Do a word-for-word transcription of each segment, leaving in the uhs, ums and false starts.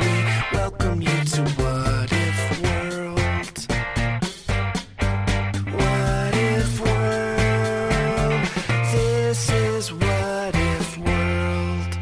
We welcome you to What If World. What If World. This is What If World.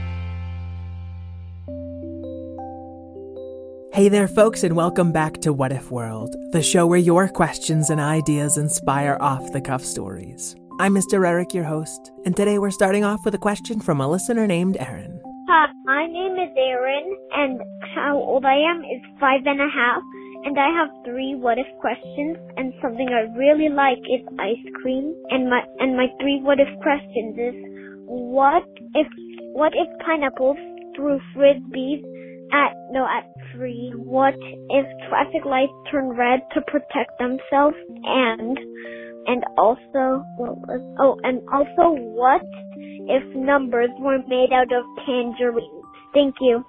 Hey there, folks, and welcome back to What If World, the show where your questions and ideas inspire off-the-cuff stories. I'm Mister Eric, your host, and today we're starting off with a question from a listener named Erin. Hi, my name is Erin, and how old I am is five and a half, and I have three what-if questions, and something I really like is ice cream, and my and my three what-if questions is, what if, what if pineapples threw frisbees at, no, at three, what if traffic lights turn red to protect themselves, and and also what was, oh and also what if numbers were made out of tangerines? Thank you.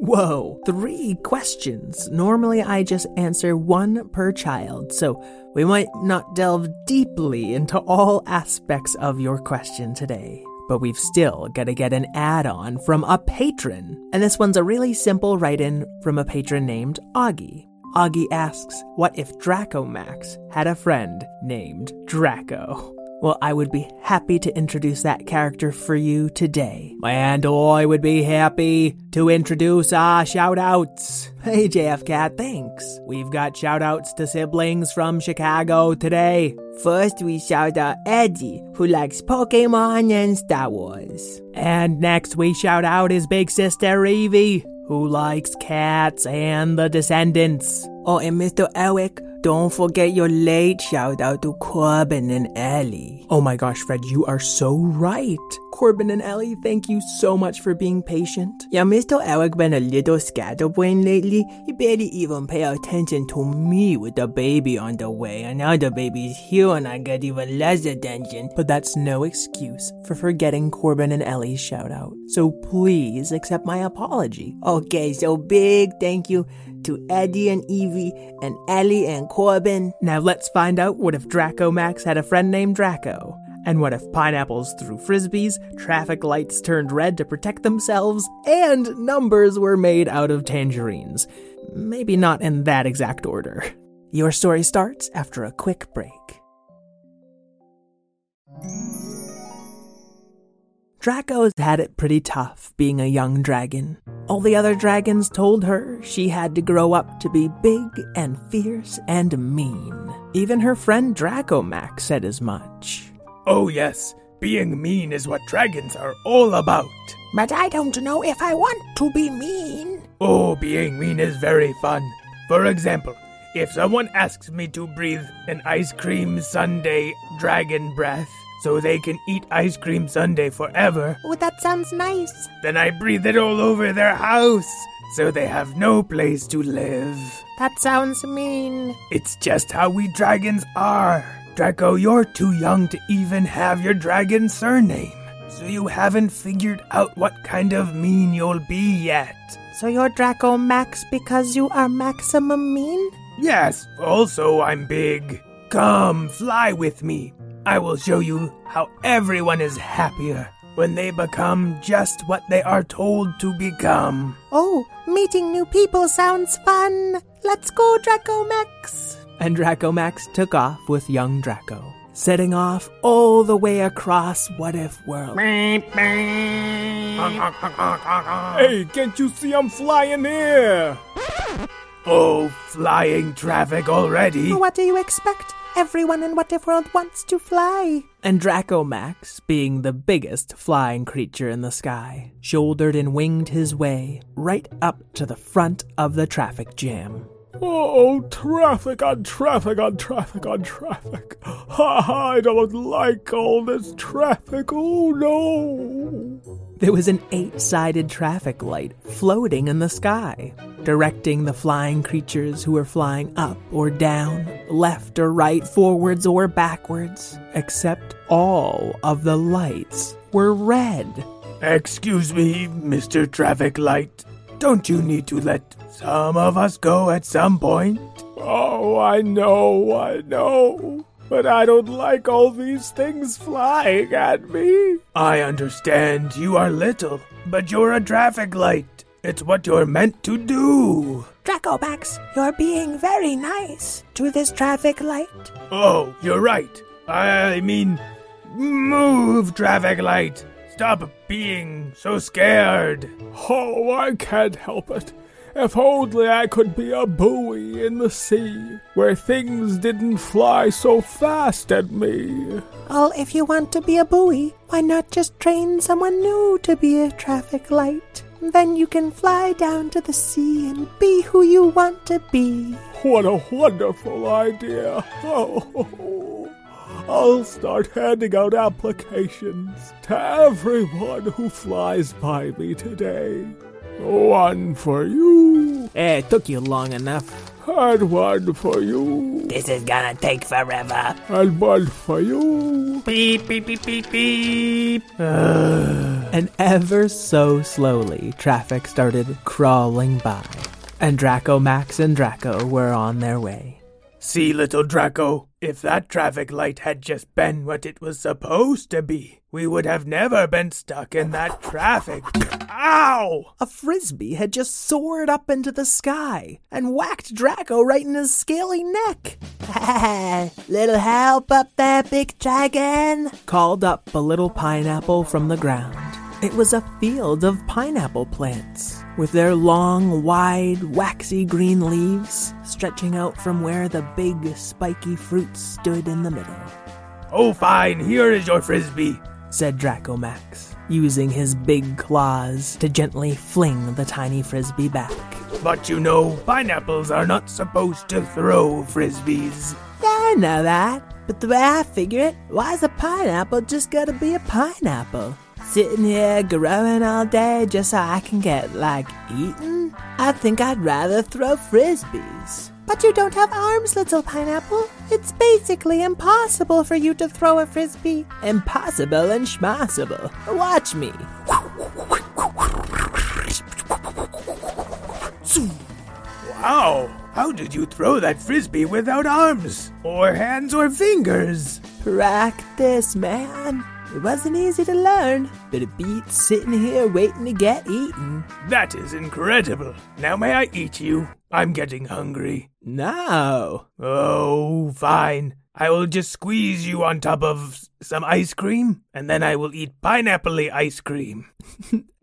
Whoa, three questions. Normally I just answer one per child, so we might not delve deeply into all aspects of your question today. But we've still got to get an add-on from a patron. And this one's a really simple write-in from a patron named Augie. Augie asks, what if Draco Max had a friend named Draco? Well, I would be happy to introduce that character for you today. And I would be happy to introduce our shout-outs. Hey, J F Cat, thanks. We've got shout-outs to siblings from Chicago today. First, we shout out Eddie, who likes Pokemon and Star Wars. And next, we shout out his big sister, Evie, who likes cats and the Descendants. Oh, and Mister Eric, don't forget your late shout-out to Corbin and Ellie. Oh my gosh, Fred, you are so right. Corbin and Ellie, thank you so much for being patient. Yeah, Mister Eric been a little scatterbrained lately. He barely even pay attention to me with the baby on the way, and now the baby's here and I get even less attention. But that's no excuse for forgetting Corbin and Ellie's shout-out. So please accept my apology. Okay, so big thank you to Eddie and Evie and Ellie and Corbin. Now let's find out what if Draco Max had a friend named Draco. And what if pineapples threw frisbees, traffic lights turned red to protect themselves, and numbers were made out of tangerines. Maybe not in that exact order. Your story starts after a quick break. Draco's had it pretty tough being a young dragon. All the other dragons told her she had to grow up to be big and fierce and mean. Even her friend Draco Max said as much. Oh yes, being mean is what dragons are all about. But I don't know if I want to be mean. Oh, being mean is very fun. For example, if someone asks me to breathe an ice cream sundae dragon breath, so they can eat ice cream sundae forever. Oh, that sounds nice. Then I breathe it all over their house, so they have no place to live. That sounds mean. It's just how we dragons are. Draco, you're too young to even have your dragon surname, so you haven't figured out what kind of mean you'll be yet. So you're Draco Max because you are maximum mean? Yes, also I'm big. Come, fly with me. I will show you how everyone is happier when they become just what they are told to become. Oh, meeting new people sounds fun. Let's go, Draco Max. And Draco Max took off with young Draco, setting off all the way across What If World. Hey, can't you see I'm flying here? Oh, flying traffic already. What do you expect? Everyone in What If World wants to fly. And Draco Max, being the biggest flying creature in the sky, shouldered and winged his way right up to the front of the traffic jam. Oh, traffic on traffic on traffic on traffic. Ha ha, I don't like all this traffic. Oh no. there was an eight-sided traffic light floating in the sky, directing the flying creatures who were flying up or down, left or right, forwards or backwards, except all of the lights were red. Excuse me, Mister Traffic Light. Don't you need to let some of us go at some point? Oh, I know, I know. But I don't like all these things flying at me. I understand you are little, but you're a traffic light. It's what you're meant to do. Draco Max, you're being very nice to this traffic light. Oh, you're right. I mean, move, traffic light. Stop being so scared. Oh, I can't help it. If only I could be a buoy in the sea, where things didn't fly so fast at me. Well, if you want to be a buoy, why not just train someone new to be a traffic light? Then you can fly down to the sea and be who you want to be. What a wonderful idea. Oh, I'll start handing out applications to everyone who flies by me today. One for you. Hey, it took you long enough. And one for you. This is gonna take forever. And one for you. Beep, beep, beep, beep, beep. Uh. And ever so slowly, traffic started crawling by. And Draco Max and Draco were on their way. See, little Draco, if that traffic light had just been what it was supposed to be, we would have never been stuck in that traffic. Ow! A frisbee had just soared up into the sky and whacked Draco right in his scaly neck. Little help up there, big dragon, called up a little pineapple from the ground. It was a field of pineapple plants, with their long, wide, waxy green leaves stretching out from where the big, spiky fruit stood in the middle. Oh, fine, here is your frisbee, said Draco Max, using his big claws to gently fling the tiny frisbee back. But you know, pineapples are not supposed to throw frisbees. I know that, but the way I figure it, why's a pineapple just gotta be a pineapple? Sitting here growing all day just so I can get, like, eaten? I think I'd rather throw frisbees. But you don't have arms, little pineapple. It's basically impossible for you to throw a frisbee. Impossible and schmossible. Watch me. Wow, how did you throw that frisbee without arms? Or hands or fingers? Practice, man. It wasn't easy to learn, but it beats sitting here waiting to get eaten. That is incredible. Now may I eat you? I'm getting hungry. No. Oh, fine. I will just squeeze you on top of some ice cream, and then I will eat pineapple-y ice cream.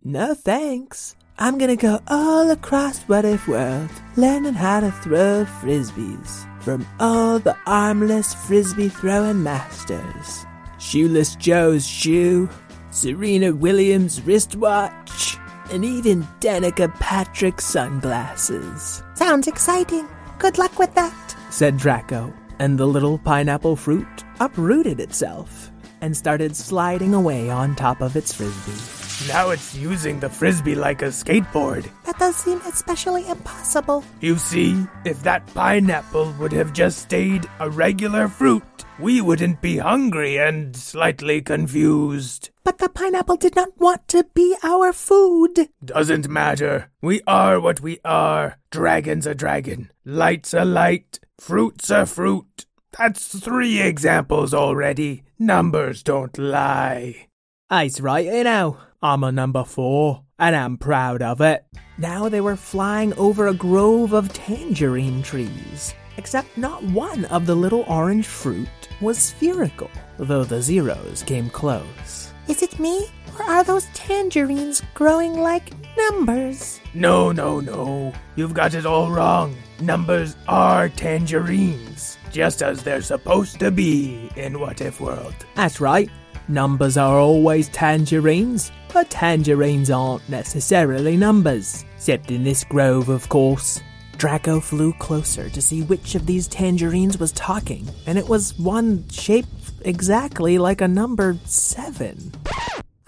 No thanks. I'm gonna go all across What If World, learning how to throw frisbees from all the armless frisbee-throwing masters. Shoeless Joe's shoe, Serena Williams' wristwatch, and even Danica Patrick's sunglasses. Sounds exciting. Good luck with that, said Draco, and the little pineapple fruit uprooted itself and started sliding away on top of its frisbee. Now it's using the frisbee like a skateboard. That does seem especially impossible. You see, if that pineapple would have just stayed a regular fruit, we wouldn't be hungry and slightly confused. But the pineapple did not want to be our food. Doesn't matter. We are what we are. Dragon's a dragon. Light's a light. Fruit's a fruit. That's three examples already. Numbers don't lie. I's right, you know. I'm a number four, and I'm proud of it. Now they were flying over a grove of tangerine trees, except not one of the little orange fruit was spherical, though the zeros came close. Is it me, or are those tangerines growing like numbers? No, no, no. You've got it all wrong. Numbers are tangerines, just as they're supposed to be in What If World. That's right. Numbers are always tangerines, but tangerines aren't necessarily numbers, except in this grove, of course. Draco flew closer to see which of these tangerines was talking, and it was one shaped exactly like a number seven.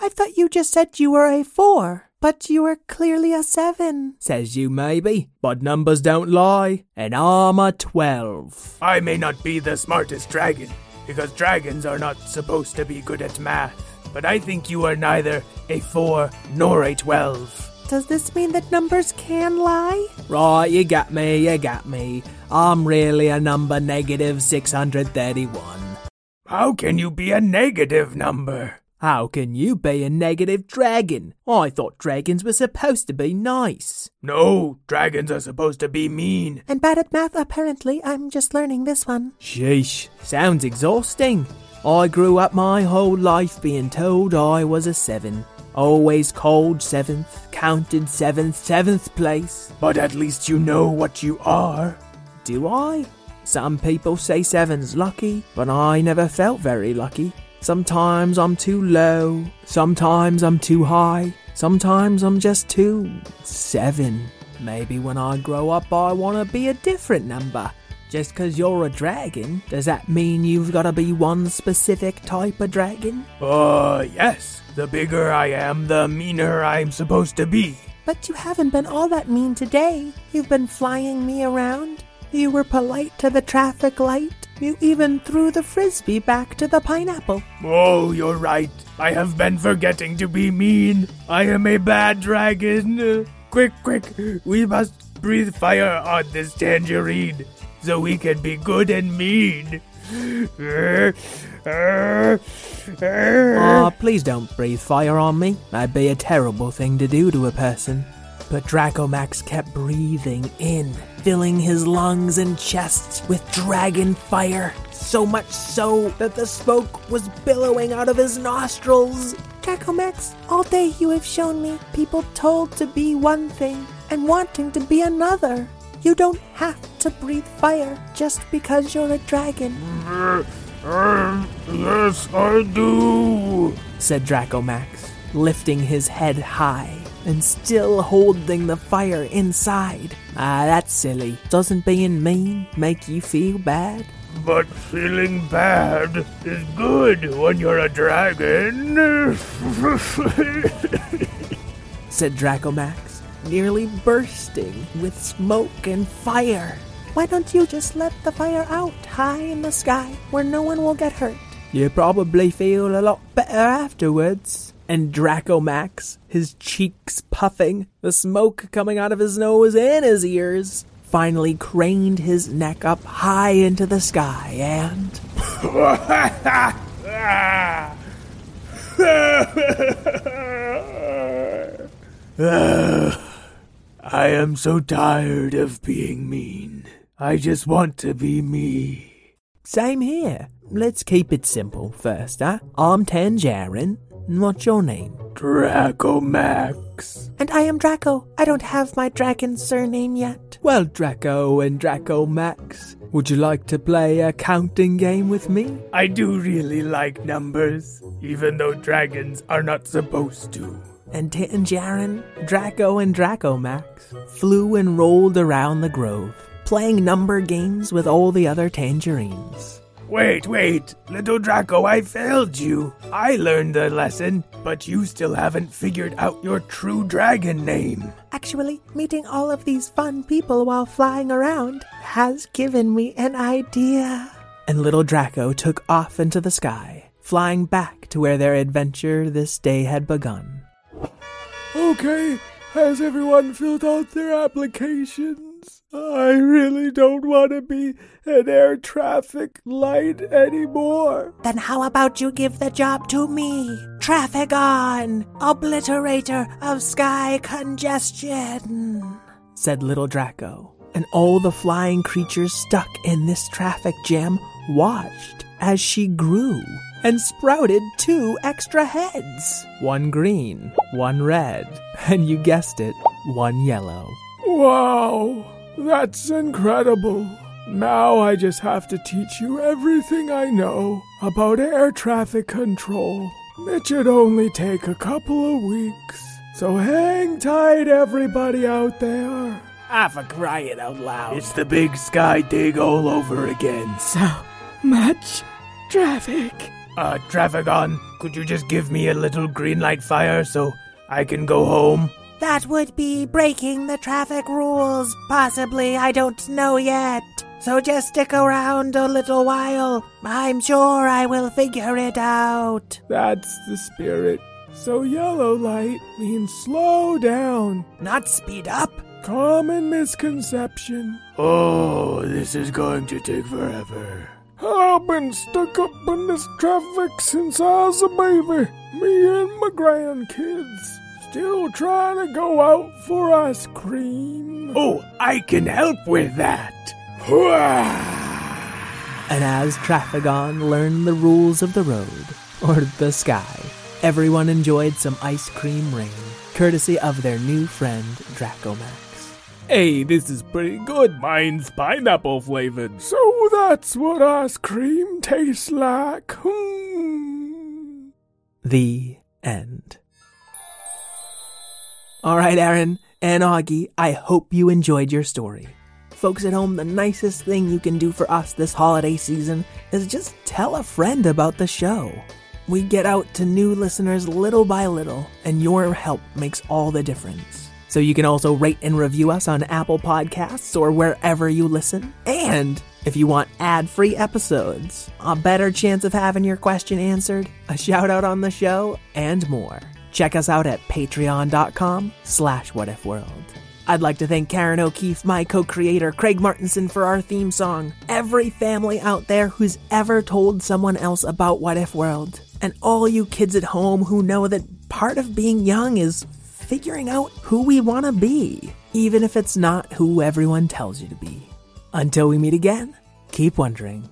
I thought you just said you were a four, but you were clearly a seven. Says you maybe, but numbers don't lie, and I'm a twelve. I may not be the smartest dragon, because dragons are not supposed to be good at math, but I think you are neither a four nor a twelve. Does this mean that numbers can lie? Right, you got me, you got me. I'm really a number negative six hundred thirty-one. How can you be a negative number? How can you be a negative dragon? I thought dragons were supposed to be nice. No, dragons are supposed to be mean. And bad at math, apparently. I'm just learning this one. Sheesh, sounds exhausting. I grew up my whole life being told I was a seven. Always called seventh, counted seventh, seventh place. But at least you know what you are. Do I? Some people say seven's lucky, but I never felt very lucky. Sometimes I'm too low, sometimes I'm too high, sometimes I'm just too seven. Maybe when I grow up I want to be a different number. Just because you're a dragon, does that mean you've got to be one specific type of dragon? Uh, yes. The bigger I am, the meaner I'm supposed to be. But you haven't been all that mean today. You've been flying me around. You were polite to the traffic light. You even threw the frisbee back to the pineapple. Oh, you're right. I have been forgetting to be mean. I am a bad dragon. Quick, quick, we must breathe fire on this tangerine so we can be good and mean. Ah, uh, please don't breathe fire on me. That'd be a terrible thing to do to a person. But Draco Max kept breathing in, filling his lungs and chest with dragon fire, so much so that the smoke was billowing out of his nostrils. Draco Max, all day you have shown me people told to be one thing and wanting to be another. You don't have to breathe fire just because you're a dragon. Yes, I do, said Draco Max, lifting his head high and still holding the fire inside. Ah, that's silly. Doesn't being mean make you feel bad? But feeling bad is good when you're a dragon, said Draco Max, nearly bursting with smoke and fire. Why don't you just let the fire out high in the sky where no one will get hurt? You probably feel a lot better afterwards. And Draco Max, his cheeks puffing, the smoke coming out of his nose and his ears, finally craned his neck up high into the sky and... I am so tired of being mean. I just want to be me. Same here. Let's keep it simple first, huh? I'm Tangerine. What's your name? Draco Max. And I am Draco. I don't have my dragon surname yet. Well, Draco and Draco Max, would you like to play a counting game with me? I do really like numbers, even though dragons are not supposed to. And Tangerine, Draco and Draco Max flew and rolled around the grove, playing number games with all the other tangerines. Wait, wait, little Draco, I failed you. I learned the lesson, but you still haven't figured out your true dragon name. Actually, meeting all of these fun people while flying around has given me an idea. And little Draco took off into the sky, flying back to where their adventure this day had begun. Okay, has everyone filled out their applications? I really don't want to be an air traffic light anymore. Then how about you give the job to me, Traffigon, obliterator of sky congestion, said little Draco. And all the flying creatures stuck in this traffic jam watched as she grew and sprouted two extra heads. One green, one red, and you guessed it, one yellow. Wow, that's incredible. Now I just have to teach you everything I know about air traffic control. It should only take a couple of weeks. So hang tight, everybody out there. Ah, for crying out loud. It's the big sky dig all over again. So much traffic. Uh, Traffigon, could you just give me a little green light fire so I can go home? That would be breaking the traffic rules, possibly. I don't know yet. So just stick around a little while. I'm sure I will figure it out. That's the spirit. So yellow light means slow down. Not speed up? Common misconception. Oh, this is going to take forever. I've been stuck up in this traffic since I was a baby. Me and my grandkids. Still trying to go out for ice cream. Oh, I can help with that. And as Traffigon learned the rules of the road, or the sky, everyone enjoyed some ice cream rain, courtesy of their new friend, Draco Max. Hey, this is pretty good. Mine's pineapple flavored. So that's what ice cream tastes like. Hmm. The end. All right, Erin and Augie, I hope you enjoyed your story. Folks at home, the nicest thing you can do for us this holiday season is just tell a friend about the show. We get out to new listeners little by little, and your help makes all the difference. So you can also rate and review us on Apple Podcasts or wherever you listen. And if you want ad-free episodes, a better chance of having your question answered, a shout-out on the show, and more. Check us out at patreon.com slash whatifworld. I'd like to thank Karen O'Keefe, my co-creator, Craig Martinson, for our theme song, every family out there who's ever told someone else about What If World, and all you kids at home who know that part of being young is figuring out who we want to be, even if it's not who everyone tells you to be. Until we meet again, keep wondering.